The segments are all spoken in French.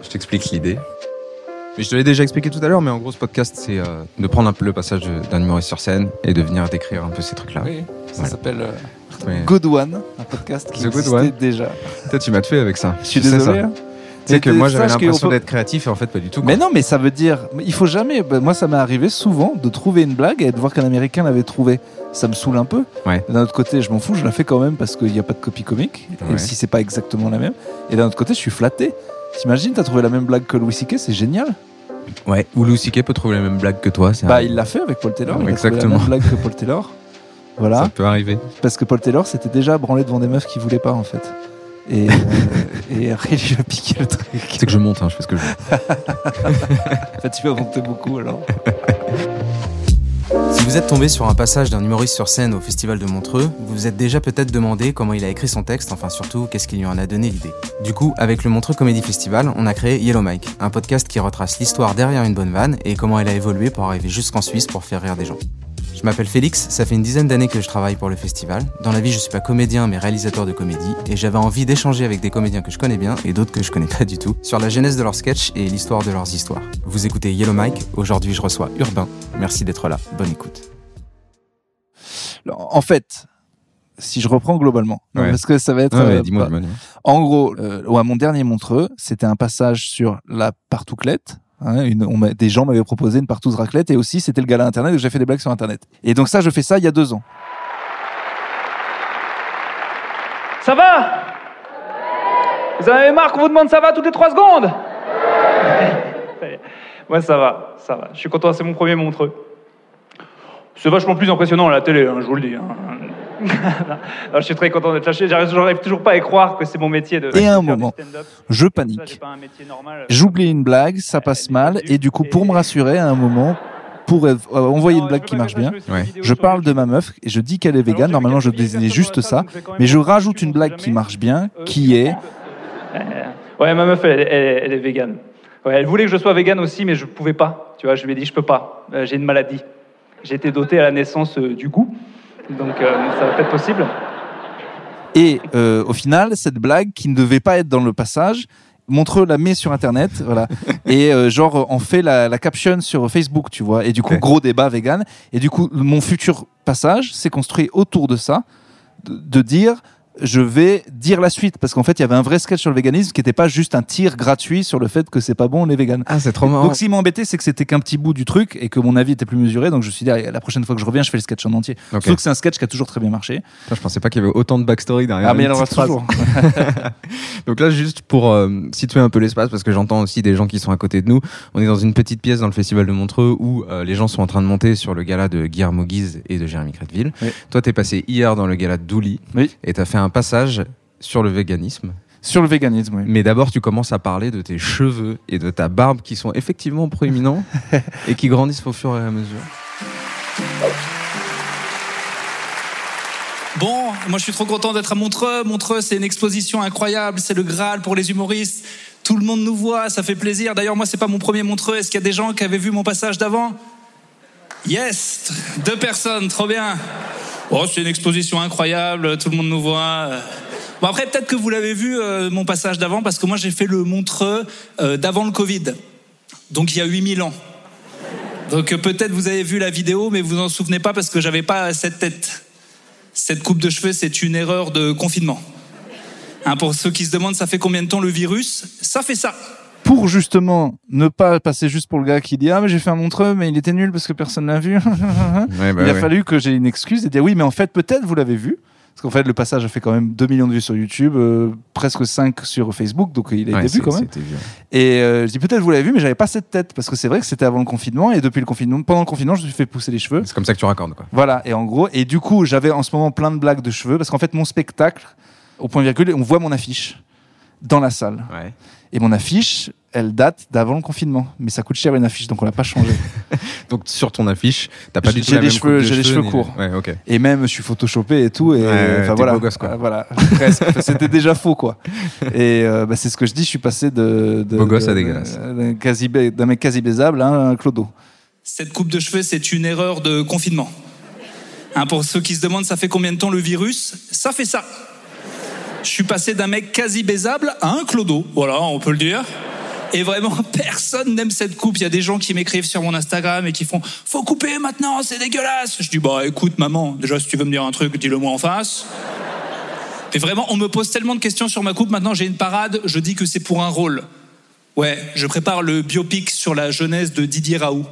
Je t'explique l'idée. Je te l'ai déjà expliqué tout à l'heure, mais en gros, ce podcast, c'est de prendre un peu le passage d'un humoriste sur scène et de venir décrire un peu ces trucs-là. Oui, ça s'appelle... Good One, un podcast qui existait déjà. Putain, tu m'as tué avec ça. Je suis désolé. Tu sais que moi j'avais l'impression d'être créatif et en fait pas du tout. Mais non, mais ça veut dire, il faut jamais. Moi ça m'est arrivé souvent de trouver une blague et de voir qu'un Américain l'avait trouvée. Ça me saoule un peu. Ouais. D'un autre côté, je m'en fous, je la fais quand même parce qu'il n'y a pas de copie comique, même si c'est pas exactement la même. Et d'un autre côté, je suis flatté. T'imagines, t'as trouvé la même blague que Louis C.K., c'est génial. Ouais. Ou Louis C.K. peut trouver la même blague que toi. Bah il l'a fait avec Paul Taylor. Non, exactement. Il a trouvé la même blague que Paul Taylor. Voilà. Ça peut arriver. Parce que Paul Taylor s'était déjà branlé devant des meufs qui voulaient pas en fait. Et après il a piqué le truc. C'est que je monte, je fais ce que je veux. Tu vas monter beaucoup alors. Si vous êtes tombé sur un passage d'un humoriste sur scène au festival de Montreux, vous vous êtes déjà peut-être demandé comment il a écrit son texte, enfin surtout qu'est-ce qui lui en a donné l'idée. Du coup, avec le Montreux Comedy Festival, on a créé Yellow Mike, un podcast qui retrace l'histoire derrière une bonne vanne et comment elle a évolué pour arriver jusqu'en Suisse pour faire rire des gens. Je m'appelle Félix, ça fait une dizaine d'années que je travaille pour le festival. Dans la vie, je suis pas comédien, mais réalisateur de comédie, et j'avais envie d'échanger avec des comédiens que je connais bien, et d'autres que je connais pas du tout, sur la genèse de leurs sketchs et l'histoire de leurs histoires. Vous écoutez Yellow Mike, aujourd'hui je reçois Urbain. Merci d'être là, bonne écoute. En fait, si je reprends globalement, parce que ça va être... Dis-moi. En gros, mon dernier Montreux, c'était un passage sur la partouclette. Des gens m'avaient proposé une partouze raclette et aussi c'était le gala internet où j'ai fait des blagues sur internet. Et donc ça, je fais ça il y a 2 ans. Ça va ? Vous en avez marre qu'on vous demande ça va toutes les 3 secondes ? Ouais, ça va. Je suis content, c'est mon premier Montreux. C'est vachement plus impressionnant à la télé, je vous le dis. Alors, je suis très content d'être lâché. J'arrive toujours pas à y croire que c'est mon métier de. Et à un moment, je panique. J'oublie une blague, ça passe mal, et du coup, pour me rassurer, à un moment, pour envoyer une blague qui marche bien, je parle de ma meuf et je dis qu'elle est végane. Normalement, je désignais juste ça, mais je rajoute une blague qui marche bien, qui est. Ouais, ma meuf, elle est végane. Ouais, elle voulait que je sois végane aussi, mais je pouvais pas. Tu vois, je lui ai dit, je peux pas. J'ai une maladie. J'ai été doté à la naissance du goût. Donc ça va être possible. Et au final, cette blague qui ne devait pas être dans le passage, Montreux la met sur internet, voilà. Et on fait la caption sur Facebook, tu vois. Et du coup, gros débat vegan. Et du coup, mon futur passage s'est construit autour de ça, de dire... je vais dire la suite parce qu'en fait il y avait un vrai sketch sur le véganisme qui n'était pas juste un tir gratuit sur le fait que c'est pas bon les véganes. Ah, c'est trop marrant. Donc ce qui m'embêtait, c'est que c'était qu'un petit bout du truc et que mon avis était plus mesuré, donc je me suis dit la prochaine fois que je reviens je fais le sketch en entier. Okay. Surtout que c'est un sketch qui a toujours très bien marché. Putain, je pensais pas qu'il y avait autant de backstory derrière. Ah mais il y en aura toujours. Donc là juste pour situer un peu l'espace parce que j'entends aussi des gens qui sont à côté de nous, on est dans une petite pièce dans le festival de Montreux où les gens sont en train de monter sur le gala de Guillaume Guise et de Jérémy Crêteville. Oui. Toi t'es passé hier dans le gala de Douli. Oui. Et t'as fait un passage sur le véganisme. Sur le véganisme, oui. Mais d'abord, tu commences à parler de tes cheveux et de ta barbe qui sont effectivement proéminents et qui grandissent au fur et à mesure. Bon, moi je suis trop content d'être à Montreux. Montreux, c'est une exposition incroyable, c'est le Graal pour les humoristes. Tout le monde nous voit, ça fait plaisir. D'ailleurs, moi, c'est pas mon premier Montreux. Est-ce qu'il y a des gens qui avaient vu mon passage d'avant ? Yes ! 2 personnes, trop bien. Oh, c'est une exposition incroyable, tout le monde nous voit. Bon, après, peut-être que vous l'avez vu, mon passage d'avant, parce que moi, j'ai fait le Montreux d'avant le Covid. Donc, il y a 8000 ans. Donc, peut-être vous avez vu la vidéo, mais vous n'en souvenez pas parce que j'avais pas cette tête. Cette coupe de cheveux, c'est une erreur de confinement. Hein, pour ceux qui se demandent, ça fait combien de temps le virus ? Ça fait ça. Pour justement ne pas passer juste pour le gars qui dit « Ah, mais j'ai fait un Montreux, mais il était nul parce que personne ne l'a vu. » Ouais, bah, il a fallu que j'ai une excuse et dire « Oui, mais en fait, peut-être vous l'avez vu. » Parce qu'en fait, le passage a fait quand même 2 millions de vues sur YouTube, presque 5 sur Facebook, donc il a été vu quand même. Et je dis « Peut-être vous l'avez vu, mais j'avais pas cette tête. » Parce que c'est vrai que c'était avant le confinement et depuis le confinement, pendant le confinement, je me suis fait pousser les cheveux. C'est comme ça que tu racontes, quoi. Voilà, et en gros, et du coup, j'avais en ce moment plein de blagues de cheveux parce qu'en fait, mon spectacle, au point virgule, on voit mon affiche dans la salle. Ouais. Et mon affiche, elle date d'avant le confinement. Mais ça coûte cher une affiche, donc on l'a pas changée. Donc sur ton affiche, t'as pas du tout la même coupe de cheveux. J'ai les cheveux courts. Ouais, okay. Et même, je suis photoshopé et tout. Et t'es voilà, beau gosse, quoi. Voilà, presque. C'était déjà faux, quoi. Et bah, c'est ce que je dis, je suis passé de beau gosse à dégueulasse. D'un mec quasi baisable à un clodo. Cette coupe de cheveux, c'est une erreur de confinement. Hein, pour ceux qui se demandent, ça fait combien de temps le virus ? Ça fait ça. Je suis passé d'un mec quasi baisable à un clodo, voilà, on peut le dire. Et vraiment, personne n'aime cette coupe. Il y a des gens qui m'écrivent sur mon Instagram et qui font « Faut couper maintenant, c'est dégueulasse !» Je dis « Bah écoute maman, déjà si tu veux me dire un truc, dis-le moi en face. » Et vraiment, on me pose tellement de questions sur ma coupe. Maintenant, j'ai une parade, je dis que c'est pour un rôle. Ouais, je prépare le biopic sur la jeunesse de Didier Raoult.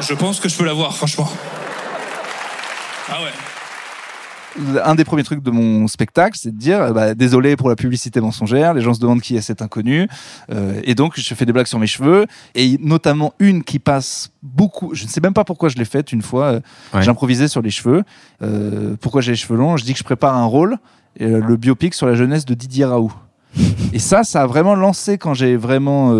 Je pense que je peux l'avoir, franchement. Ah ouais. Un des premiers trucs de mon spectacle, c'est de dire bah, « Désolé pour la publicité mensongère, les gens se demandent qui est cet inconnu. » Et donc, je fais des blagues sur mes cheveux. Et notamment une qui passe beaucoup... Je ne sais même pas pourquoi je l'ai faite une fois. J'improvisais sur les cheveux. Pourquoi j'ai les cheveux longs ? Je dis que je prépare un rôle, le biopic sur la jeunesse de Didier Raoult. Et ça a vraiment lancé quand j'ai vraiment...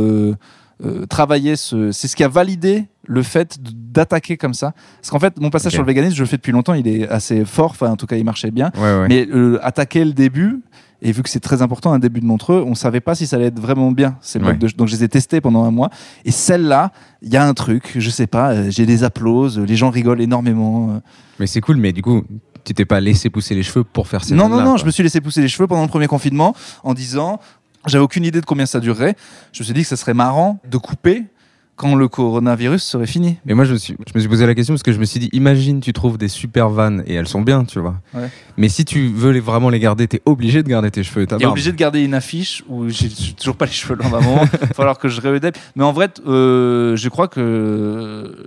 travailler c'est ce qui a validé le fait d'attaquer comme ça, parce qu'en fait mon passage sur le véganisme, je le fais depuis longtemps, il est assez fort, enfin en tout cas il marchait bien, mais attaquer le début, et vu que c'est très important un début de Montreux, on savait pas si ça allait être vraiment bien ces blocs de... donc je les ai testés pendant un mois et celle-là, il y a un truc, je sais pas, j'ai des applauses, les gens rigolent énormément, mais c'est cool. Mais du coup tu t'es pas laissé pousser les cheveux pour faire ces blagues-là? Non, je me suis laissé pousser les cheveux pendant le premier confinement en disant... J'avais aucune idée de combien ça durerait. Je me suis dit que ça serait marrant de couper quand le coronavirus serait fini. Mais moi, je me suis posé la question parce que je me suis dit, imagine, tu trouves des super vannes et elles sont bien, tu vois. Ouais. Mais si tu veux vraiment les garder, t'es obligé de garder tes cheveux et ta barbe. T'es obligé de garder une affiche où j'ai toujours pas les cheveux longs, maman. Il va falloir que je réédapte. Mais en vrai, je crois que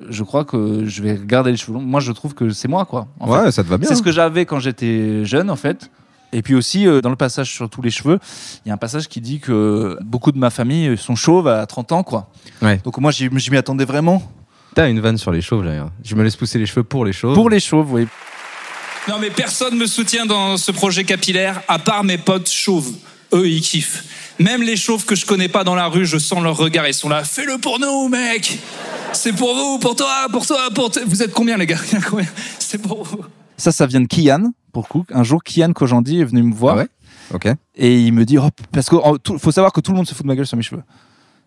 je vais garder les cheveux longs. Moi, je trouve que c'est moi, quoi. En fait, ça te va bien. C'est ce que j'avais quand j'étais jeune, en fait. Et puis aussi, dans le passage sur tous les cheveux, il y a un passage qui dit que beaucoup de ma famille sont chauves à 30 ans, quoi. Ouais. Donc moi, je m'y attendais vraiment. T'as une vanne sur les chauves, d'ailleurs. Je me laisse pousser les cheveux pour les chauves. Pour les chauves, oui. Non, mais personne me soutient dans ce projet capillaire, à part mes potes chauves. Eux, ils kiffent. Même les chauves que je connais pas dans la rue, je sens leur regard. Ils sont là, fais-le pour nous, mec. C'est pour vous, pour toi. Vous êtes combien, les gars ? C'est pour vous. Ça vient de Kian. Un jour, Yann Cogendi est venu me voir et il me dit parce que faut savoir que tout le monde se fout de ma gueule sur mes cheveux.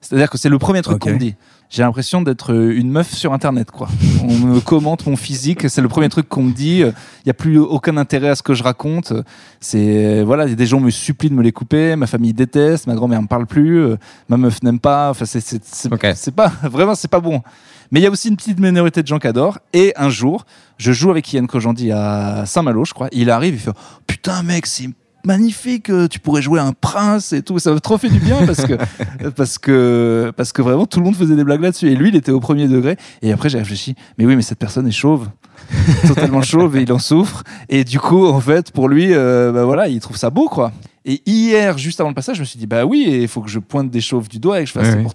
C'est-à-dire que c'est le premier truc qu'on me dit. J'ai l'impression d'être une meuf sur Internet, quoi. On me commente mon physique, c'est le premier truc qu'on me dit. Il n'y a plus aucun intérêt à ce que je raconte. C'est voilà, des gens me supplient de me les couper. Ma famille déteste, ma grand-mère me parle plus, ma meuf n'aime pas. Enfin, c'est pas vraiment, c'est pas bon. Mais il y a aussi une petite minorité de gens qui adorent. Et un jour, je joue avec Yann Cogendi à Saint-Malo, je crois. Il arrive, il fait « Putain mec, c'est magnifique, tu pourrais jouer un prince et tout. » Ça m'a trop fait du bien parce que vraiment tout le monde faisait des blagues là-dessus. Et lui, il était au premier degré. Et après, j'ai réfléchi. Mais oui, mais cette personne est chauve. Totalement chauve et il en souffre. Et du coup, en fait, pour lui, il trouve ça beau, quoi. Et hier, juste avant le passage, je me suis dit, bah oui, il faut que je pointe des chauves du doigt et que je fasse c'est pour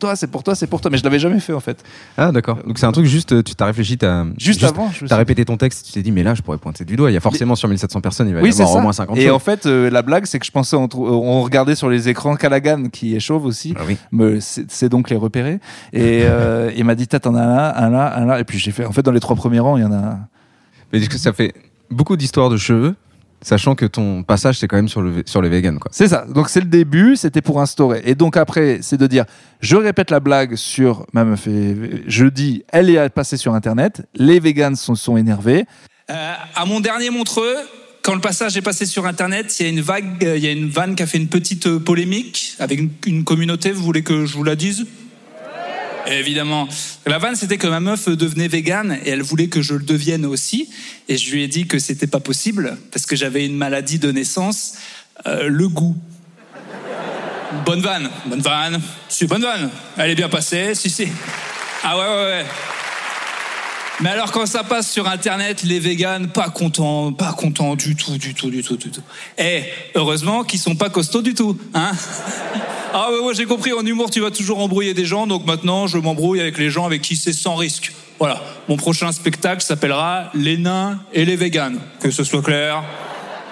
toi. Mais je l'avais jamais fait, en fait. Ah, d'accord. Donc c'est un truc juste, tu t'as réfléchi, juste avant. T'as répété ton texte, tu t'es dit, mais là, je pourrais pointer du doigt. Il y a forcément sur 1700 personnes, il va y avoir au moins 50. Et en fait, la blague, c'est que je pensais, on regardait sur les écrans Kalagan, qui est chauve aussi. Ah, oui. Mais c'est donc les repérer. Et il m'a dit, t'en as un là. Et puis j'ai fait, en fait, dans les 3 premiers rangs, il y en a. Mais du coup, ça fait beaucoup d'histoires de cheveux. Sachant que ton passage, c'est quand même sur les vegans, quoi. C'est ça. Donc, c'est le début, c'était pour instaurer. Et donc, après, c'est de dire, je répète la blague sur ma meuf. Je dis, elle est passée sur Internet. Les vegans sont énervés. À mon dernier Montreux, quand le passage est passé sur Internet, il y a une vanne qui a fait une petite polémique avec une communauté. Vous voulez que je vous la dise ? Évidemment. La vanne, c'était que ma meuf devenait végane et elle voulait que je le devienne aussi. Et je lui ai dit que c'était pas possible parce que j'avais une maladie de naissance le goût. Bonne vanne. C'est bonne vanne. Elle est bien passée, si. Ah ouais. Mais alors quand ça passe sur Internet, les véganes, pas contents du tout. Eh, heureusement qu'ils sont pas costauds du tout, hein. Ah ouais, j'ai compris, en humour tu vas toujours embrouiller des gens, donc maintenant je m'embrouille avec les gens avec qui c'est sans risque. Voilà, mon prochain spectacle s'appellera « Les nains et les véganes ». Que ce soit clair,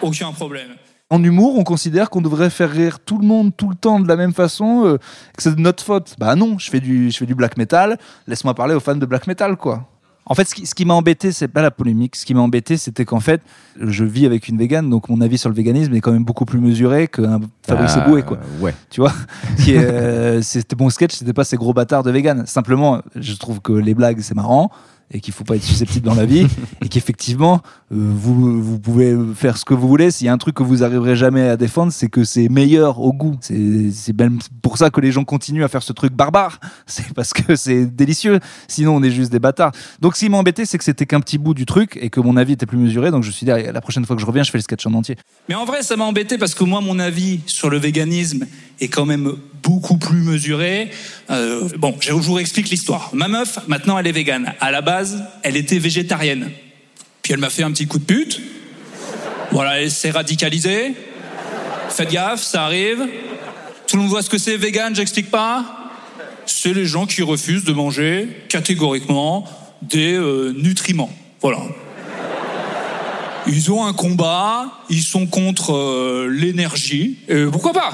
aucun problème. En humour, on considère qu'on devrait faire rire tout le monde, tout le temps, de la même façon, que c'est de notre faute. Bah non, je fais du black metal, laisse-moi parler aux fans de black metal, quoi. En fait, ce qui m'a embêté, c'est pas la polémique. Ce qui m'a embêté, c'était qu'en fait, je vis avec une végane, donc mon avis sur le véganisme est quand même beaucoup plus mesuré qu'un Fabrice Éboué, quoi. Ouais. Tu vois, c'était mon sketch, c'était pas ces gros bâtards de véganes. Simplement, je trouve que les blagues, c'est marrant et qu'il faut pas être susceptible dans la vie et qu'effectivement, vous pouvez faire ce que vous voulez. S'il y a un truc que vous arriverez jamais à défendre, c'est que c'est meilleur au goût. C'est même pour ça que les gens continuent à faire ce truc barbare. C'est parce que c'est délicieux. Sinon, on est juste des bâtards. Donc, ce qui m'a embêté, c'est que c'était qu'un petit bout du truc et que mon avis était plus mesuré. Donc, je me suis dit, la prochaine fois que je reviens, je fais le sketch en entier. Mais en vrai, ça m'a embêté parce que moi, mon avis sur le véganisme est quand même beaucoup plus mesuré. Bon, je vous explique l'histoire. Ma meuf, maintenant, elle est végane. À la base, elle était végétarienne. Puis elle m'a fait un petit coup de pute. Voilà, elle s'est radicalisée. Faites gaffe, ça arrive. Tout le monde voit ce que c'est, végane, j'explique pas. C'est les gens qui refusent de manger catégoriquement des nutriments. Voilà. Ils ont un combat, ils sont contre l'énergie. Et pourquoi pas ?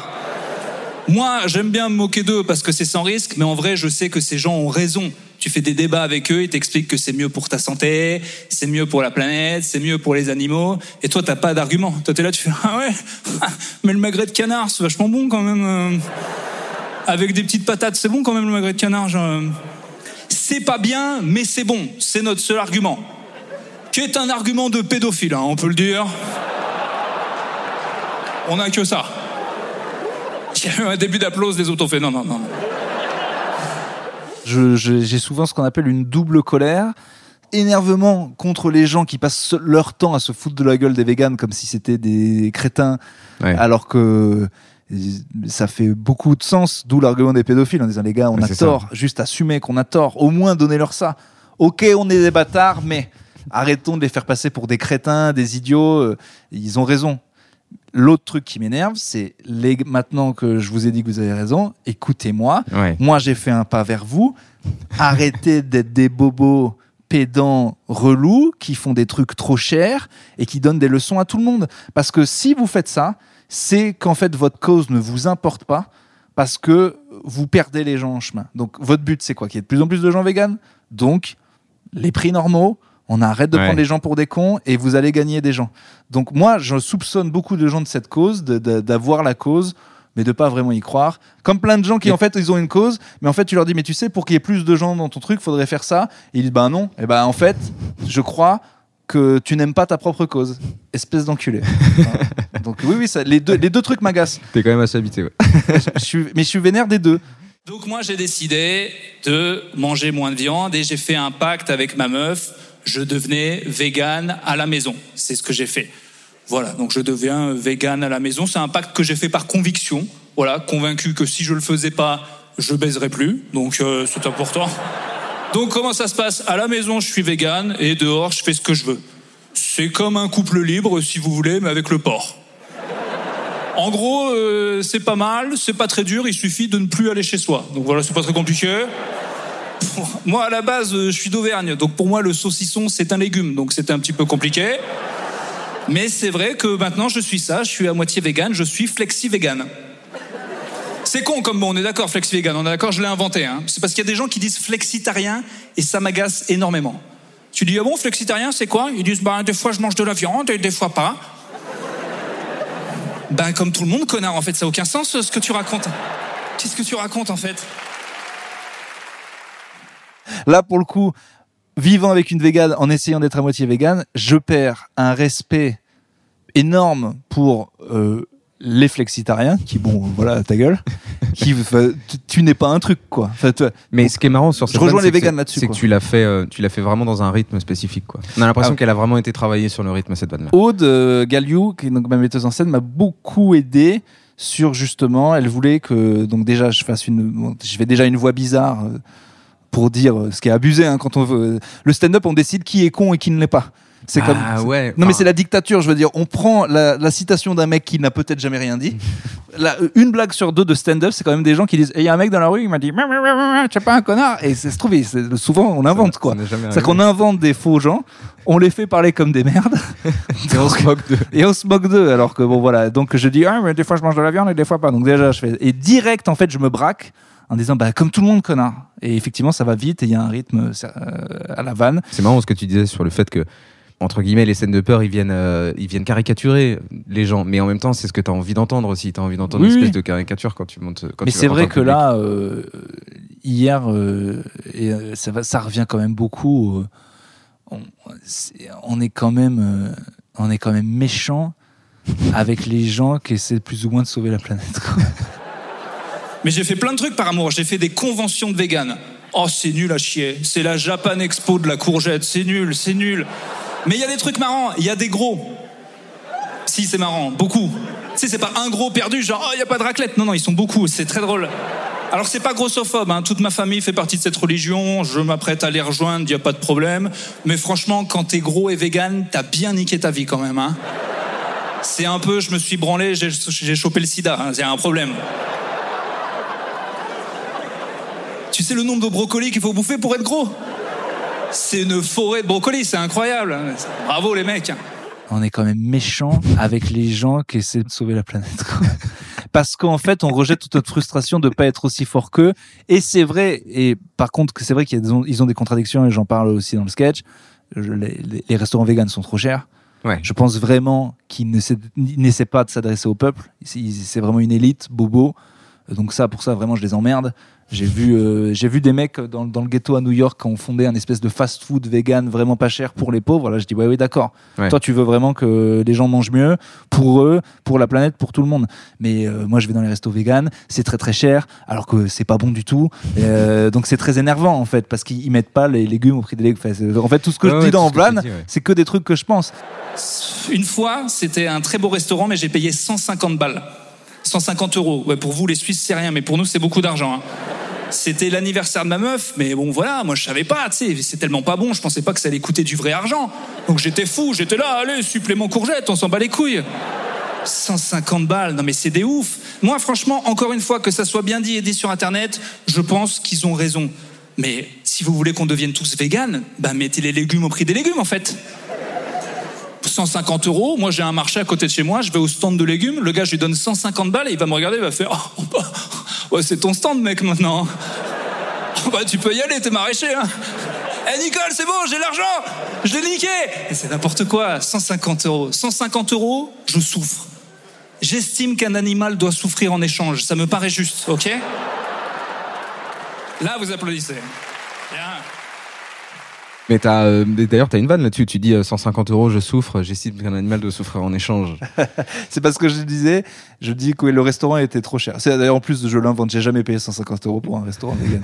Moi, j'aime bien me moquer d'eux parce que c'est sans risque, mais en vrai, je sais que ces gens ont raison. Tu fais des débats avec eux, ils t'expliquent que c'est mieux pour ta santé, c'est mieux pour la planète, c'est mieux pour les animaux, et toi, t'as pas d'argument. Toi, t'es là, tu fais « Ah ouais, mais le magret de canard, c'est vachement bon quand même. Avec des petites patates, c'est bon quand même le magret de canard. Genre... » C'est pas bien, mais c'est bon. C'est notre seul argument. Qui est un argument de pédophile, hein, on peut le dire. On a que ça. Il y a eu un début d'applause des autres, on fait non. J'ai souvent ce qu'on appelle une double colère. Énervement contre les gens qui passent leur temps à se foutre de la gueule des véganes comme si c'était des crétins, ouais. Alors que ça fait beaucoup de sens, d'où l'argument des pédophiles en disant les gars, on a tort, juste assumer qu'on a tort, au moins donnez-leur ça. Ok, on est des bâtards, mais arrêtons de les faire passer pour des crétins, des idiots, ils ont raison. L'autre truc qui m'énerve, c'est maintenant que je vous ai dit que vous avez raison, écoutez-moi, ouais. Moi j'ai fait un pas vers vous, arrêtez d'être des bobos pédants relous qui font des trucs trop chers et qui donnent des leçons à tout le monde. Parce que si vous faites ça, c'est qu'en fait votre cause ne vous importe pas parce que vous perdez les gens en chemin. Donc votre but c'est quoi ? Qu'il y ait de plus en plus de gens véganes, donc les prix normaux, on arrête de prendre les gens pour des cons et vous allez gagner des gens. Donc moi, je soupçonne beaucoup de gens de cette cause, d'avoir la cause, mais de pas vraiment y croire. Comme plein de gens qui, en fait, ils ont une cause, mais en fait, tu leur dis, mais tu sais, pour qu'il y ait plus de gens dans ton truc, faudrait faire ça. Et ils disent, ben non. Et ben en fait, je crois que tu n'aimes pas ta propre cause. Espèce d'enculé. Enfin, donc oui, ça, les deux trucs m'agacent. T'es quand même assez habité, ouais. je suis vénère des deux. Donc moi, j'ai décidé de manger moins de viande et j'ai fait un pacte avec ma meuf. Je devenais végane à la maison. C'est ce que j'ai fait. Voilà, donc je deviens végane à la maison. C'est un pacte que j'ai fait par conviction. Voilà, convaincu que si je le faisais pas, je baiserais plus. Donc c'est important. Donc comment ça se passe ? À la maison, je suis végane et dehors, je fais ce que je veux. C'est comme un couple libre, si vous voulez, mais avec le porc. En gros, c'est pas mal, c'est pas très dur. Il suffit de ne plus aller chez soi. Donc voilà, c'est pas très compliqué. Moi, à la base, je suis d'Auvergne, donc pour moi, le saucisson, c'est un légume, donc c'était un petit peu compliqué. Mais c'est vrai que maintenant, je suis ça, je suis à moitié végane, je suis flexi-végane. C'est con comme bon, on est d'accord, flexi-végane, on est d'accord, je l'ai inventé. Hein. C'est parce qu'il y a des gens qui disent flexitarien, et ça m'agace énormément. Tu dis, ah bon, flexitarien, c'est quoi ? Ils disent, bah, des fois, je mange de la viande, et des fois pas. Ben, comme tout le monde, connard, en fait, ça n'a aucun sens, ce que tu racontes. Qu'est-ce que tu racontes, en fait ? Là, pour le coup, vivant avec une végane, en essayant d'être à moitié végane, je perds un respect énorme pour les flexitariens, qui, bon, voilà, ta gueule, tu n'es pas un truc, quoi. Enfin, mais donc, ce qui est marrant sur cette scène, c'est que tu l'as fait vraiment dans un rythme spécifique, quoi. On a l'impression qu'elle a vraiment été travaillée sur le rythme, cette vanne-là. Aude Galliou, qui est donc ma metteuse en scène, m'a beaucoup aidé sur, justement, elle voulait que, donc déjà, je fasse je fais déjà une voix bizarre pour dire ce qui est abusé, hein, quand on veut. Le stand-up, on décide qui est con et qui ne l'est pas. C'est comme... ouais, non, mais c'est la dictature, je veux dire. On prend la citation d'un mec qui n'a peut-être jamais rien dit. Une blague sur deux de stand-up, c'est quand même des gens qui disent il y a un mec dans la rue, il m'a dit tu es pas un connard. Et ça se trouve, souvent on invente, quoi. C'est qu'on invente des faux gens, on les fait parler comme des merdes. Et on se moque d'eux. Alors que bon, voilà. Donc je dis mais des fois je mange de la viande et des fois pas. Donc déjà, je fais. Et direct, en fait, je me braque en disant comme tout le monde, connard. Et effectivement, ça va vite et il y a un rythme à la vanne. C'est marrant ce que tu disais sur le fait que, entre guillemets, les scènes de peur, ils viennent caricaturer les gens, mais en même temps, c'est ce que t'as envie d'entendre aussi. T'as envie d'entendre une espèce de caricature quand tu montes. Mais c'est vrai que là, hier, et ça revient quand même beaucoup. On est quand même méchant avec les gens qui essaient plus ou moins de sauver la planète, quoi. Mais j'ai fait plein de trucs par amour. J'ai fait des conventions de véganes. Oh, c'est nul à chier. C'est la Japan Expo de la courgette. C'est nul. Mais il y a des trucs marrants, il y a des gros. Si, c'est marrant, beaucoup. Tu sais, c'est pas un gros perdu, genre « oh, il n'y a pas de raclette ». Non, ils sont beaucoup, c'est très drôle. Alors, c'est pas grossophobe, hein. Toute ma famille fait partie de cette religion, je m'apprête à les rejoindre, il n'y a pas de problème. Mais franchement, quand t'es gros et vegan, t'as bien niqué ta vie quand même, hein. C'est un peu « je me suis branlé, j'ai chopé le sida hein. », c'est un problème. Tu sais le nombre de brocolis qu'il faut bouffer pour être gros ? C'est une forêt de brocolis, c'est incroyable. Bravo les mecs. On est quand même méchant avec les gens qui essaient de sauver la planète, quoi. Parce qu'en fait, on rejette toute notre frustration de pas être aussi fort qu'eux. Et c'est vrai. Et par contre, c'est vrai qu'ils ont des contradictions et j'en parle aussi dans le sketch. Les restaurants véganes sont trop chers. Ouais. Je pense vraiment qu'ils n'essaient pas de s'adresser au peuple. C'est vraiment une élite bobo. Donc pour ça, vraiment, je les emmerde. J'ai vu des mecs dans le ghetto à New York qui ont fondé un espèce de fast-food vegan vraiment pas cher pour les pauvres. Là, je dis oui, d'accord. Ouais. Toi, tu veux vraiment que les gens mangent mieux pour eux, pour la planète, pour tout le monde. Mais moi, je vais dans les restos vegan, c'est très très cher, alors que c'est pas bon du tout. Donc c'est très énervant en fait, parce qu'ils mettent pas les légumes au prix des légumes. Enfin, en fait, tout ce que je dis dans Urbain, c'est que des trucs que je pense. Une fois, c'était un très beau restaurant, mais j'ai payé 150 balles. 150 euros. Ouais, pour vous, les Suisses, c'est rien, mais pour nous, c'est beaucoup d'argent. Hein. C'était l'anniversaire de ma meuf, mais bon, voilà, moi, je savais pas, tu sais, c'est tellement pas bon, je pensais pas que ça allait coûter du vrai argent. Donc j'étais fou, j'étais là, allez, supplément courgette, on s'en bat les couilles. 150 balles, non mais c'est des ouf. Moi, franchement, encore une fois, que ça soit bien dit et dit sur Internet, je pense qu'ils ont raison. Mais si vous voulez qu'on devienne tous véganes, mettez les légumes au prix des légumes, en fait. 150 euros, moi j'ai un marché à côté de chez moi, je vais au stand de légumes, le gars je lui donne 150 balles et il va me regarder, il va faire ouais, c'est ton stand mec maintenant. Tu peux y aller, t'es maraîcher hein. Hey Nicole, c'est bon, j'ai l'argent, je l'ai niqué. Et c'est n'importe quoi, 150 euros, je souffre. J'estime qu'un animal doit souffrir en échange, ça me paraît juste, ok ? Là vous applaudissez. Bien. Mais d'ailleurs, t'as une vanne là-dessus. Tu dis 150 euros, je souffre, j'estime qu'un animal doit souffrir en échange. C'est parce que je disais. Je dis que le restaurant était trop cher. C'est d'ailleurs, en plus, je l'invente. J'ai jamais payé 150 euros pour un restaurant vegan.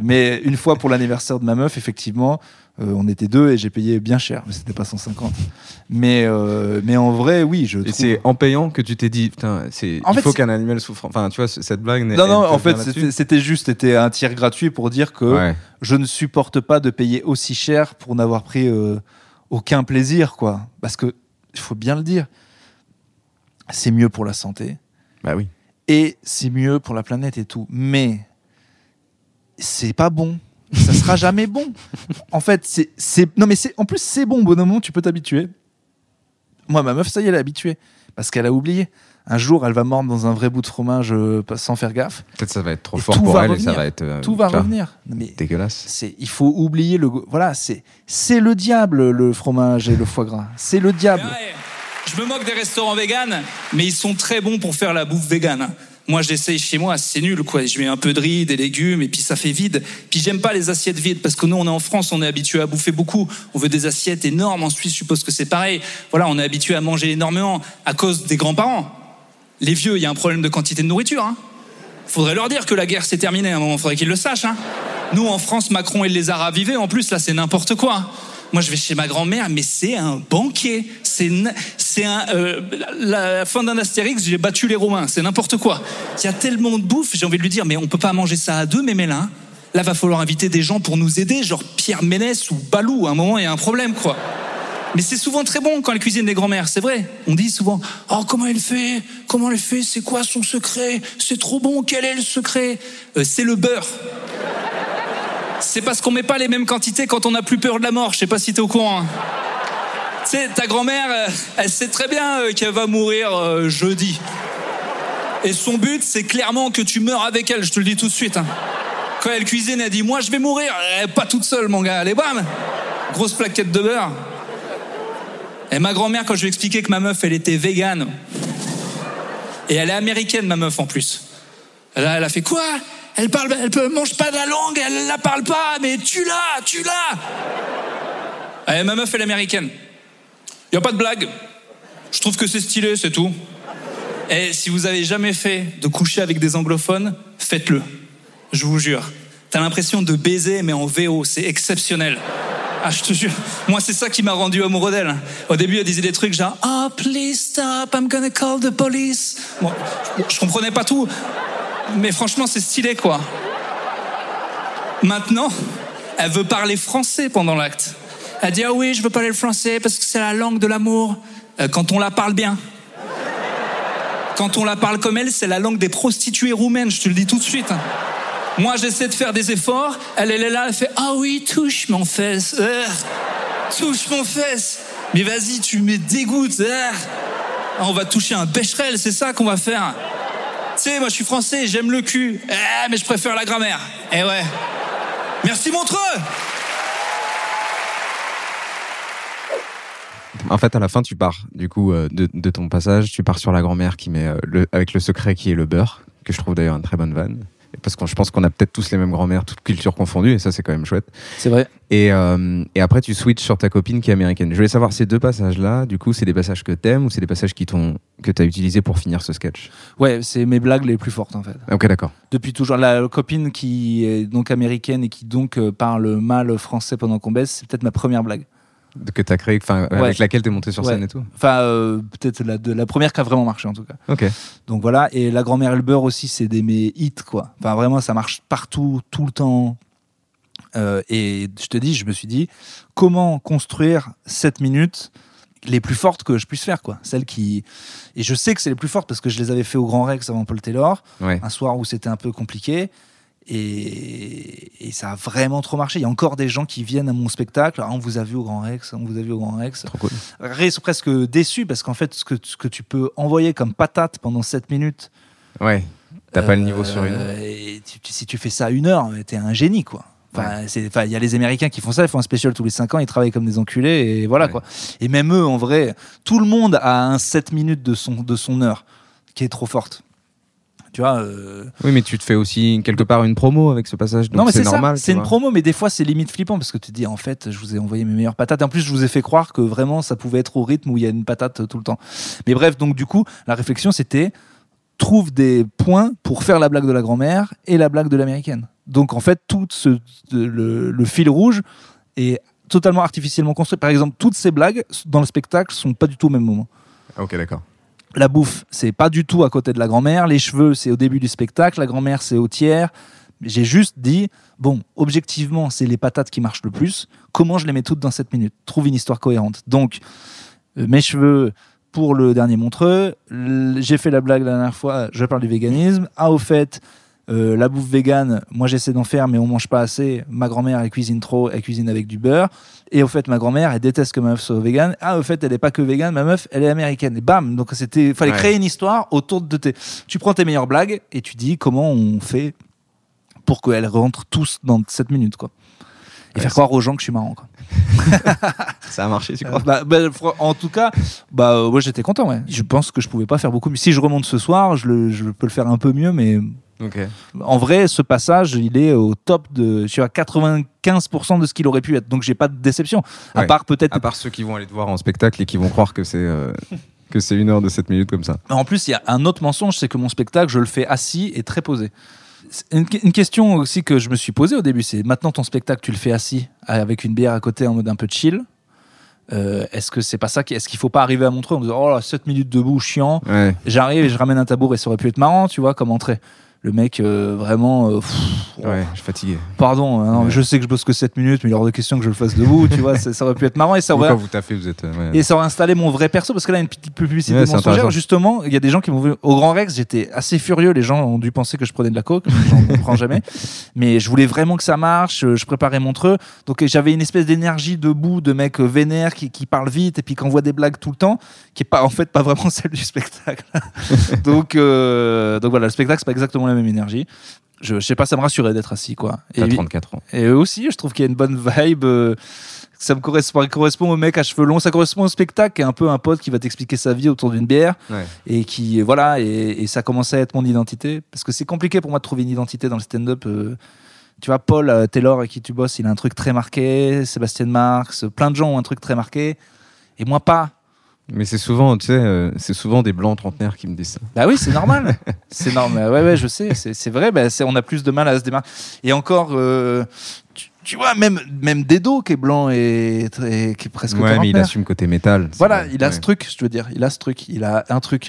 Mais une fois pour l'anniversaire de ma meuf, effectivement, on était deux et j'ai payé bien cher. Mais c'était pas 150. Mais en vrai, oui, je trouve. Et c'est en payant que tu t'es dit, putain, il faut qu'un animal souffre. Enfin, tu vois, cette blague n'est. Non, en fait, c'était un tir gratuit pour dire que je ne supporte pas de payer aussi cher pour n'avoir pris aucun plaisir, quoi. Parce que, il faut bien le dire, c'est mieux pour la santé. Bah oui. Et c'est mieux pour la planète et tout. Mais, c'est pas bon. Ça sera jamais bon. En fait, non, mais en plus, c'est bon, bonhomme, tu peux t'habituer. Moi, ma meuf, ça y est, elle est habituée. Parce qu'elle a oublié. Un jour, elle va mordre dans un vrai bout de fromage sans faire gaffe. Peut-être ça va être trop fort pour elle et ça va être... tout va revenir. Mais dégueulasse. Il faut oublier le... Voilà, c'est le diable, le fromage et le foie gras. C'est le diable. Ouais, je me moque des restaurants véganes, mais ils sont très bons pour faire la bouffe végane. Moi, j'essaye chez moi, c'est nul, quoi. Je mets un peu de riz, des légumes, et puis ça fait vide. Puis j'aime pas les assiettes vides, parce que nous, on est en France, on est habitué à bouffer beaucoup. On veut des assiettes énormes. En Suisse, je suppose que c'est pareil. Voilà, on est habitué à manger énormément à cause des grands-parents. Les vieux, il y a un problème de quantité de nourriture. Hein. Faudrait leur dire que la guerre s'est terminée à un moment, faudrait qu'ils le sachent, hein. Nous, en France, Macron et le lézard à Vivet, en plus, là, c'est n'importe quoi. Moi, je vais chez ma grand-mère, mais c'est un banquier. La fin d'un Astérix, j'ai battu les Romains, c'est n'importe quoi. Il y a tellement de bouffe, j'ai envie de lui dire, mais on peut pas manger ça à deux, mais là, là, va falloir inviter des gens pour nous aider, genre Pierre Ménès ou Balou. À un moment, il y a un problème, quoi. Mais c'est souvent très bon quand elle cuisine des grands-mères, c'est vrai. On dit souvent « Oh, comment elle fait, c'est quoi son secret? C'est trop bon, quel est le secret ?» C'est le beurre. C'est parce qu'on met pas les mêmes quantités quand on n'a plus peur de la mort, je sais pas si t'es au courant. Hein. Tu sais, ta grand-mère, elle sait très bien qu'elle va mourir jeudi. Et son but, c'est clairement que tu meurs avec elle, je te le dis tout de suite. Hein. Quand elle cuisine, elle dit « Moi, je vais mourir !» Pas toute seule, mon gars, allez, bam ! Grosse plaquette de beurre. Et ma grand-mère, quand je lui expliquais que ma meuf, elle était végane, et elle est américaine, ma meuf, en plus. Là, elle a fait quoi? Elle mange pas de la langue, elle la parle pas, mais tue-la. Et ma meuf, elle est américaine. Y a pas de blague. Je trouve que c'est stylé, c'est tout. Et si vous avez jamais fait de coucher avec des anglophones, faites-le. Je vous jure. T'as l'impression de baiser, mais en VO, c'est exceptionnel. Ah, je te jure, moi, c'est ça qui m'a rendu amoureux d'elle. Au début, elle disait des trucs genre « Oh, please stop, I'm gonna call the police ». Bon, je comprenais pas tout, mais franchement, c'est stylé, quoi. Maintenant, elle veut parler français pendant l'acte. Elle dit « Ah oui, je veux parler le français parce que c'est la langue de l'amour. » Quand on la parle bien. Quand on la parle comme elle, c'est la langue des prostituées roumaines, je te le dis tout de suite. Moi, j'essaie de faire des efforts. Elle est là, elle fait « Ah oui, touche mon fesse. Touche mon fesse. Mais vas-y, tu me dégoûtes. On va toucher un bécherel, c'est ça qu'on va faire. Tu sais, moi, je suis français, j'aime le cul. Mais je préfère la grammaire. Eh ouais. Merci, Montreux !» En fait, à la fin, tu pars, du coup, de ton passage, tu pars sur la grand-mère qui met avec le secret qui est le beurre, que je trouve d'ailleurs une très bonne vanne. Parce que je pense qu'on a peut-être tous les mêmes grand-mères, toutes cultures confondues, et ça, c'est quand même chouette. C'est vrai. Et après, tu switches sur ta copine qui est américaine. Je voulais savoir, ces deux passages-là, du coup, c'est des passages que t'aimes ou c'est des passages que t'as utilisés pour finir ce sketch? Ouais, c'est mes blagues les plus fortes, en fait. Ok, d'accord. Depuis toujours, la copine qui est donc américaine et qui donc parle mal français pendant qu'on baisse, c'est peut-être ma première blague. Que t'as créé, enfin, ouais. Avec laquelle t'es monté sur scène, ouais. Et tout. Enfin, peut-être la première qui a vraiment marché, en tout cas. Ok. Donc voilà, et la grand-mère et le beurre aussi, c'est des mes hits, quoi. Enfin, vraiment, ça marche partout, tout le temps. Et je me suis dit, comment construire 7 minutes les plus fortes que je puisse faire, quoi. Celles qui... Et je sais que c'est les plus fortes parce que je les avais fait au Grand Rex avant Paul Taylor, ouais. Un soir où c'était un peu compliqué. Et ça a vraiment trop marché. Il y a encore des gens qui viennent à mon spectacle. Ah, on vous a vu au Grand Rex. Trop cool. Restent presque déçus parce qu'en fait, ce que tu peux envoyer comme patate pendant 7 minutes. Ouais. T'as pas le niveau sur une. Et si tu fais ça une heure, t'es un génie, quoi. Enfin, ouais. Il y a les Américains qui font ça. Ils font un spécial tous les 5 ans. Ils travaillent comme des enculés et voilà, ouais. Quoi. Et même eux, en vrai, tout le monde a un 7 minutes de son heure qui est trop forte. Tu vois, Oui, mais tu te fais aussi quelque part une promo avec ce passage. Donc non, mais c'est normal. C'est une promo, mais des fois c'est limite flippant parce que tu te dis en fait, je vous ai envoyé mes meilleures patates. En plus, je vous ai fait croire que vraiment ça pouvait être au rythme où il y a une patate tout le temps. Mais bref, donc du coup, la réflexion c'était trouve des points pour faire la blague de la grand-mère et la blague de l'américaine. Donc en fait, tout le fil rouge est totalement artificiellement construit. Par exemple, toutes ces blagues dans le spectacle sont pas du tout au même moment. Ok, d'accord. La bouffe, c'est pas du tout à côté de la grand-mère. Les cheveux, c'est au début du spectacle. La grand-mère, c'est au tiers. J'ai juste dit, bon, objectivement, c'est les patates qui marchent le plus. Comment je les mets toutes dans 7 minutes? Trouve une histoire cohérente. Donc, mes cheveux pour le dernier Montreux. J'ai fait la blague la dernière fois. Je parle du véganisme. Ah, au fait, la bouffe végane, moi, j'essaie d'en faire, mais on mange pas assez. Ma grand-mère, elle cuisine trop. Elle cuisine avec du beurre. Et au fait, ma grand-mère, elle déteste que ma meuf soit végane. Ah, au fait, elle n'est pas que végane, ma meuf, elle est américaine. Et bam! Donc, il fallait créer une histoire autour de tes... Tu prends tes meilleures blagues et tu dis comment on fait pour qu'elles rentrent tous dans 7 minutes, quoi. Et faire croire aux gens que je suis marrant, quoi. Ça a marché, tu crois? En tout cas, moi, j'étais content, ouais. Je pense que je ne pouvais pas faire beaucoup mieux. Si je remonte ce soir, je peux le faire un peu mieux, mais... Okay. En vrai, ce passage, il est au top je suis à 95% de ce qu'il aurait pu être. Donc, j'ai pas de déception. Ouais. À part ceux qui vont aller te voir en spectacle et qui vont croire que c'est que c'est 1h de 7 minutes comme ça. En plus, il y a un autre mensonge, c'est que mon spectacle, je le fais assis et très posé. Une question aussi que je me suis posée au début, c'est maintenant ton spectacle, tu le fais assis, avec une bière à côté en mode un peu chill. Est-ce que c'est pas ça qui... Est-ce qu'il faut pas arriver à Montreux en disant oh là, 7 minutes debout, chiant, ouais. J'arrive et je ramène un tabouret, ça aurait pu être marrant, tu vois, comme entrée. Le mec, vraiment. Ouais, je suis fatigué. Pardon, hein, ouais. Je sais que je bosse que 7 minutes, mais il est hors de question que je le fasse debout, tu vois, ça aurait pu être marrant. Et ça aurait... Quand vous taffez, vous êtes. Ouais. Et ça aurait installé mon vrai perso, parce que là, il y a une petite publicité mensongère. Justement, il y a des gens qui m'ont vu. Au Grand Rex, j'étais assez furieux, les gens ont dû penser que je prenais de la coke, j'en comprends jamais. Mais je voulais vraiment que ça marche, je préparais Montreux. Donc j'avais une espèce d'énergie debout, de mec vénère qui parle vite et puis qui envoie des blagues tout le temps, qui n'est pas, en fait, pas vraiment celle du spectacle. donc voilà, le spectacle, c'est pas exactement même énergie. Je sais pas, ça me rassurait d'être assis, quoi. T'as 34 ans. Et aussi, je trouve qu'il y a une bonne vibe. Ça me correspond au mec à cheveux longs. Ça correspond au spectacle, qui est un peu un pote qui va t'expliquer sa vie autour d'une bière. Ouais. Et qui, voilà, et ça commence à être mon identité. Parce que c'est compliqué pour moi de trouver une identité dans le stand-up. Tu vois, Paul Taylor, avec qui tu bosses, il a un truc très marqué. Sébastien Marx, plein de gens ont un truc très marqué. Et moi, pas. Mais c'est souvent, tu sais, des blancs trentenaires qui me disent ça. Bah oui, c'est normal. C'est normal. Ouais, je sais. C'est vrai. Bah, on a plus de mal à se démarquer. Et encore, tu vois, même Dedo qui est blanc et qui est presque trentenaire. Ouais, mais il assume côté métal. Voilà, il a ce truc, je veux dire. Il a un truc.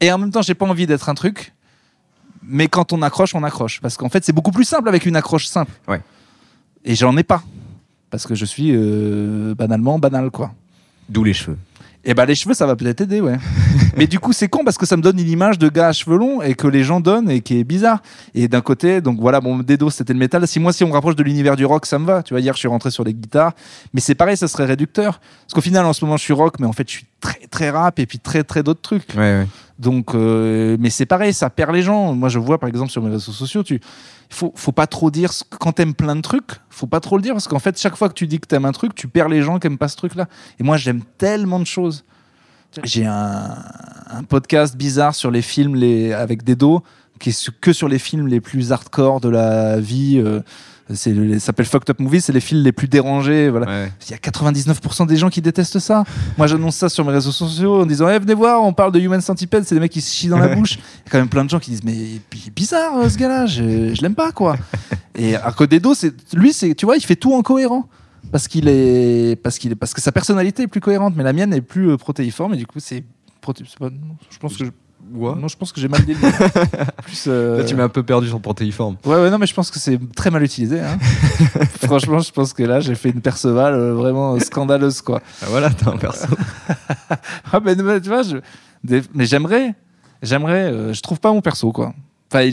Et en même temps, j'ai pas envie d'être un truc. Mais quand on accroche. Parce qu'en fait, c'est beaucoup plus simple avec une accroche simple. Ouais. Et j'en ai pas. Parce que je suis banalement banal, quoi. D'où les cheveux. Et bah les cheveux, ça va peut-être aider, ouais. Mais du coup, c'est con parce que ça me donne une image de gars à cheveux longs et que les gens donnent et qui est bizarre. Et d'un côté, donc voilà, bon, Dedo, c'était le métal. Si on me rapproche de l'univers du rock, ça me va. Tu vois, hier, je suis rentré sur les guitares. Mais c'est pareil, ça serait réducteur. Parce qu'au final, en ce moment, je suis rock, mais en fait, je suis très, très rap et puis très, très d'autres trucs. Ouais. Donc, mais c'est pareil, ça perd les gens. Moi, je vois, par exemple, sur mes réseaux sociaux, faut pas trop dire quand t'aimes plein de trucs. Faut pas trop le dire parce qu'en fait, chaque fois que tu dis que t'aimes un truc, tu perds les gens qui aiment pas ce truc-là. Et moi, j'aime tellement de choses. J'ai un podcast bizarre sur les films avec Dedo qui est que sur les films les plus hardcore de la vie. Ça s'appelle Fucked Up Movies, c'est les films les plus dérangés. Voilà. Ouais. Il y a 99% des gens qui détestent ça. Moi, j'annonce ça sur mes réseaux sociaux en disant venez voir, on parle de Human Centipede, c'est des mecs qui se chient dans la bouche. Il y a quand même plein de gens qui disent mais il est bizarre ce gars-là, je l'aime pas, quoi. Et à côté d'Edo, tu vois, il fait tout en cohérent. Parce que sa personnalité est plus cohérente, mais la mienne est plus protéiforme, et du coup c'est pas, je pense que non, je pense que j'ai mal dit le mot. Là tu m'as un peu perdu sur protéiforme. Ouais, non, mais je pense que c'est très mal utilisé, hein. Franchement, je pense que là j'ai fait une Perceval vraiment scandaleuse, quoi. Ah, voilà, t'as un perso. Ah ben tu vois, mais j'aimerais je trouve pas mon perso, quoi. Enfin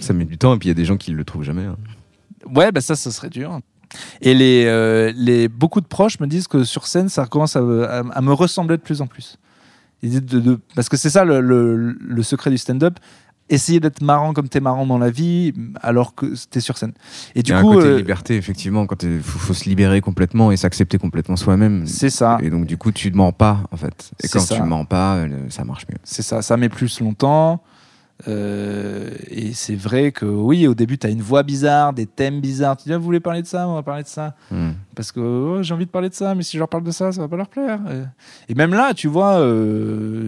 ça met du temps, et puis il y a des gens qui le trouvent jamais, hein. Ouais, bah ça serait dur. Et beaucoup de proches me disent que sur scène, ça commence à me ressembler de plus en plus. Parce que c'est ça le secret du stand-up. Essayer d'être marrant comme t'es marrant dans la vie, alors que t'es sur scène. Et du coup, un côté liberté, effectivement, quand faut se libérer complètement et s'accepter complètement soi-même. C'est ça. Et donc du coup, tu ne mens pas, en fait. Et quand tu ne mens pas, ça marche mieux. C'est ça. Ça met plus longtemps. Et c'est vrai que oui, au début t'as une voix bizarre, des thèmes bizarres, tu dis vous voulez parler de ça, on va parler de ça, parce que j'ai envie de parler de ça, mais si je leur parle de ça, ça va pas leur plaire. Et même là, tu vois, je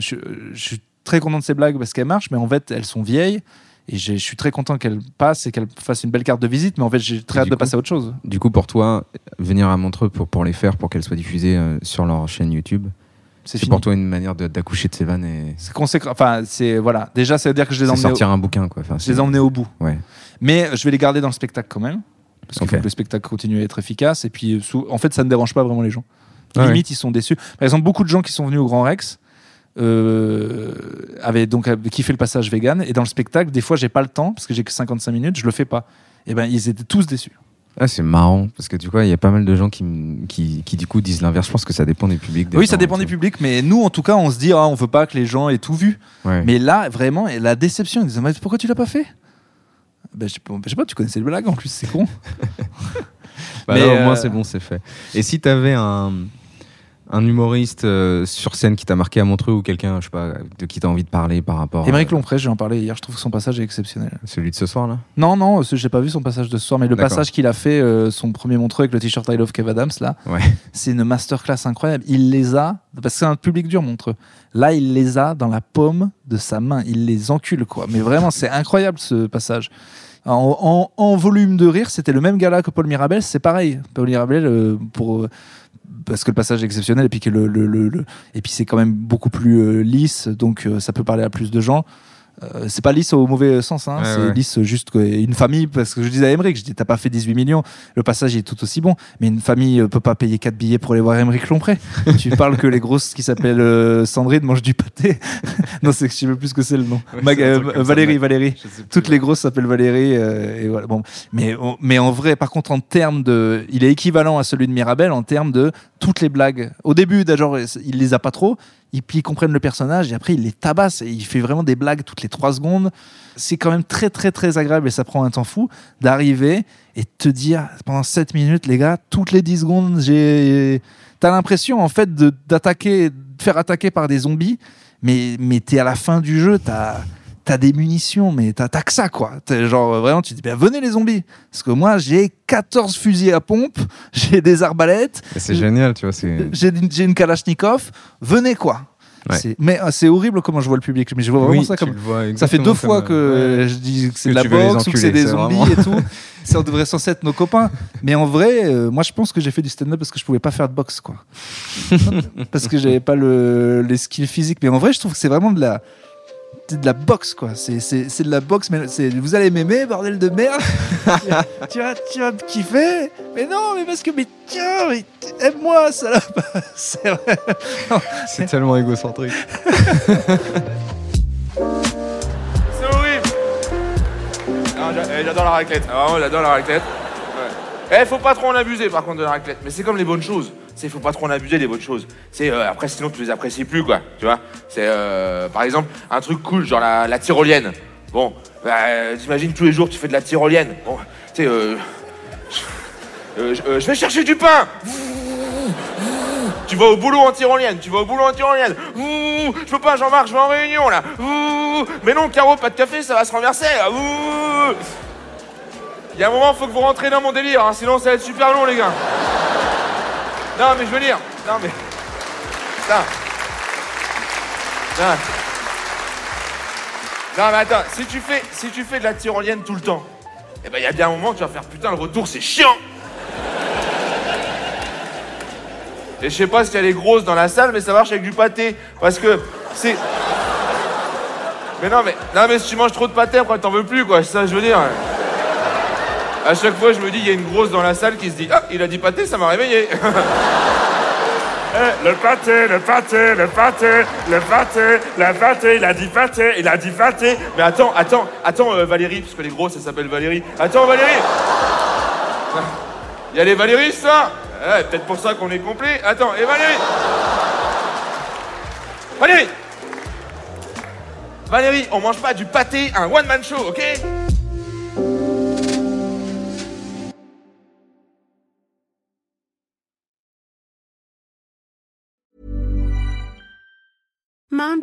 suis très content de ces blagues parce qu'elles marchent, mais en fait elles sont vieilles, et je suis très content qu'elles passent et qu'elles fassent une belle carte de visite, mais en fait j'ai très hâte de passer à autre chose. Du coup, pour toi, venir à Montreux pour les faire, pour qu'elles soient diffusées sur leur chaîne YouTube, c'est pour toi une manière d'accoucher de ces vannes et... C'est conséquent. Enfin, c'est voilà. Déjà, ça veut dire que je les emmène. Sortir un bouquin, quoi. Enfin, je les emmenais au bout. Ouais. Mais je vais les garder dans le spectacle quand même, parce qu'il faut que le spectacle continue à être efficace. Et puis, en fait, ça ne dérange pas vraiment les gens. Limite, ils sont déçus. Par exemple, beaucoup de gens qui sont venus au Grand Rex avaient donc kiffé le passage vegan. Et dans le spectacle, des fois, j'ai pas le temps parce que j'ai que 55 minutes. Je le fais pas. Et ben, ils étaient tous déçus. Ah, c'est marrant, parce que tu vois, il y a pas mal de gens qui du coup disent l'inverse. Je pense que ça dépend des publics. Oui, ça dépend des publics, mais nous en tout cas, on se dit on veut pas que les gens aient tout vu. Ouais. Mais là, vraiment, la déception, ils disent mais pourquoi tu l'as pas fait ? Ben, je sais pas, tu connaissais le blague en plus, c'est con. Bah, mais là, au moins c'est bon, c'est fait. Et si t'avais un un humoriste sur scène qui t'a marqué à Montreux, ou quelqu'un, je sais pas, de qui t'as envie de parler par rapport. Émeric Lomprest, j'en parlais hier, je trouve que son passage est exceptionnel. Celui de ce soir là? Non, j'ai pas vu son passage de ce soir, mais le passage qu'il a fait, son premier Montreux avec le t-shirt I Love Kev Adams là, ouais. C'est une masterclass incroyable. Il les a, parce que c'est un public dur Montreux. Là, il les a dans la paume de sa main, il les encule quoi. Mais vraiment, c'est incroyable ce passage. En volume de rire, c'était le même gars-là que Paul Mirabel, c'est pareil. Paul Mirabel, parce que le passage est exceptionnel, et puis, que et puis c'est quand même beaucoup plus lisse, donc ça peut parler à plus de gens. C'est pas lisse au mauvais sens, hein, c'est lisse juste une famille, parce que je disais à Émeric, je dis t'as pas fait 18 millions, le passage est tout aussi bon, mais une famille peut pas payer 4 billets pour aller voir Émeric Lomprest. Tu parles que les grosses qui s'appellent Sandrine mangent du pâté. Non, c'est que je sais plus ce que c'est le nom. Ouais, Valérie. Toutes les grosses s'appellent Valérie, et voilà. Bon, mais en vrai, par contre, en termes de, il est équivalent à celui de Mirabel en termes de toutes les blagues. Au début, genre, il les a pas trop. Ils comprennent le personnage et après ils les tabassent, et il fait vraiment des blagues toutes les 3 secondes. C'est quand même très très très agréable, et ça prend un temps fou d'arriver et te dire pendant 7 minutes les gars, toutes les 10 secondes t'as l'impression en fait de faire attaquer par des zombies, mais t'es à la fin du jeu, t'as des munitions, mais t'as que ça quoi. T'es genre vraiment, tu te dis ben, venez les zombies, parce que moi j'ai 14 fusils à pompe, j'ai des arbalètes, et c'est génial tu vois, j'ai une Kalachnikov, venez quoi. Ouais. C'est horrible comment je vois le public, mais je vois vraiment ça comme ça fait 2 fois que je dis que c'est de la boxe ou que c'est des zombies vraiment... et tout. Ça devrait censé être nos copains, mais en vrai moi je pense que j'ai fait du stand-up parce que je pouvais pas faire de boxe quoi. Parce que j'avais pas les skills physiques, mais en vrai je trouve que c'est vraiment de la boxe quoi, c'est de la boxe, mais vous allez m'aimer bordel de merde. tu vas te kiffer, mais non, mais parce que mais aime-moi salope. C'est vrai. C'est tellement égocentrique. C'est horrible. Non, j'adore la raclette. Ah vraiment, j'adore la raclette. Ouais. Faut pas trop en abuser par contre de la raclette, mais c'est comme les bonnes choses. Faut pas trop en abuser des bonnes choses. Après, sinon, tu les apprécies plus, quoi. Tu vois, par exemple, un truc cool, genre la tyrolienne. Bon, t'imagines tous les jours, tu fais de la tyrolienne. Bon, tu sais, je vais chercher du pain. Tu vas au boulot en tyrolienne, Je peux pas, Jean-Marc, je vais en réunion, là. Mais non, Caro, pas de café, ça va se renverser, là. Il y a un moment, faut que vous rentrez dans mon délire, hein, sinon ça va être super long, les gars. Non, mais je veux dire, Non, mais attends, si tu fais de la tyrolienne tout le temps, eh ben, il y a bien un moment, tu vas faire, putain, le retour, c'est chiant. Et je sais pas s'il y a les grosses dans la salle, mais ça marche avec du pâté, parce que c'est... Mais si tu manges trop de pâté, après, t'en veux plus, quoi, c'est ça, je veux dire. À chaque fois, je me dis, il y a une grosse dans la salle qui se dit « Ah, il a dit pâté, ça m'a réveillé. » Le pâté, il a dit pâté. Mais attends, Valérie, parce que les grosses, elles s'appellent Valérie. Attends, Valérie. Il y a les Valéries, ça. Peut-être pour ça qu'on est complet. Attends, et Valérie, on mange pas du pâté, un one-man show, ok ? Mom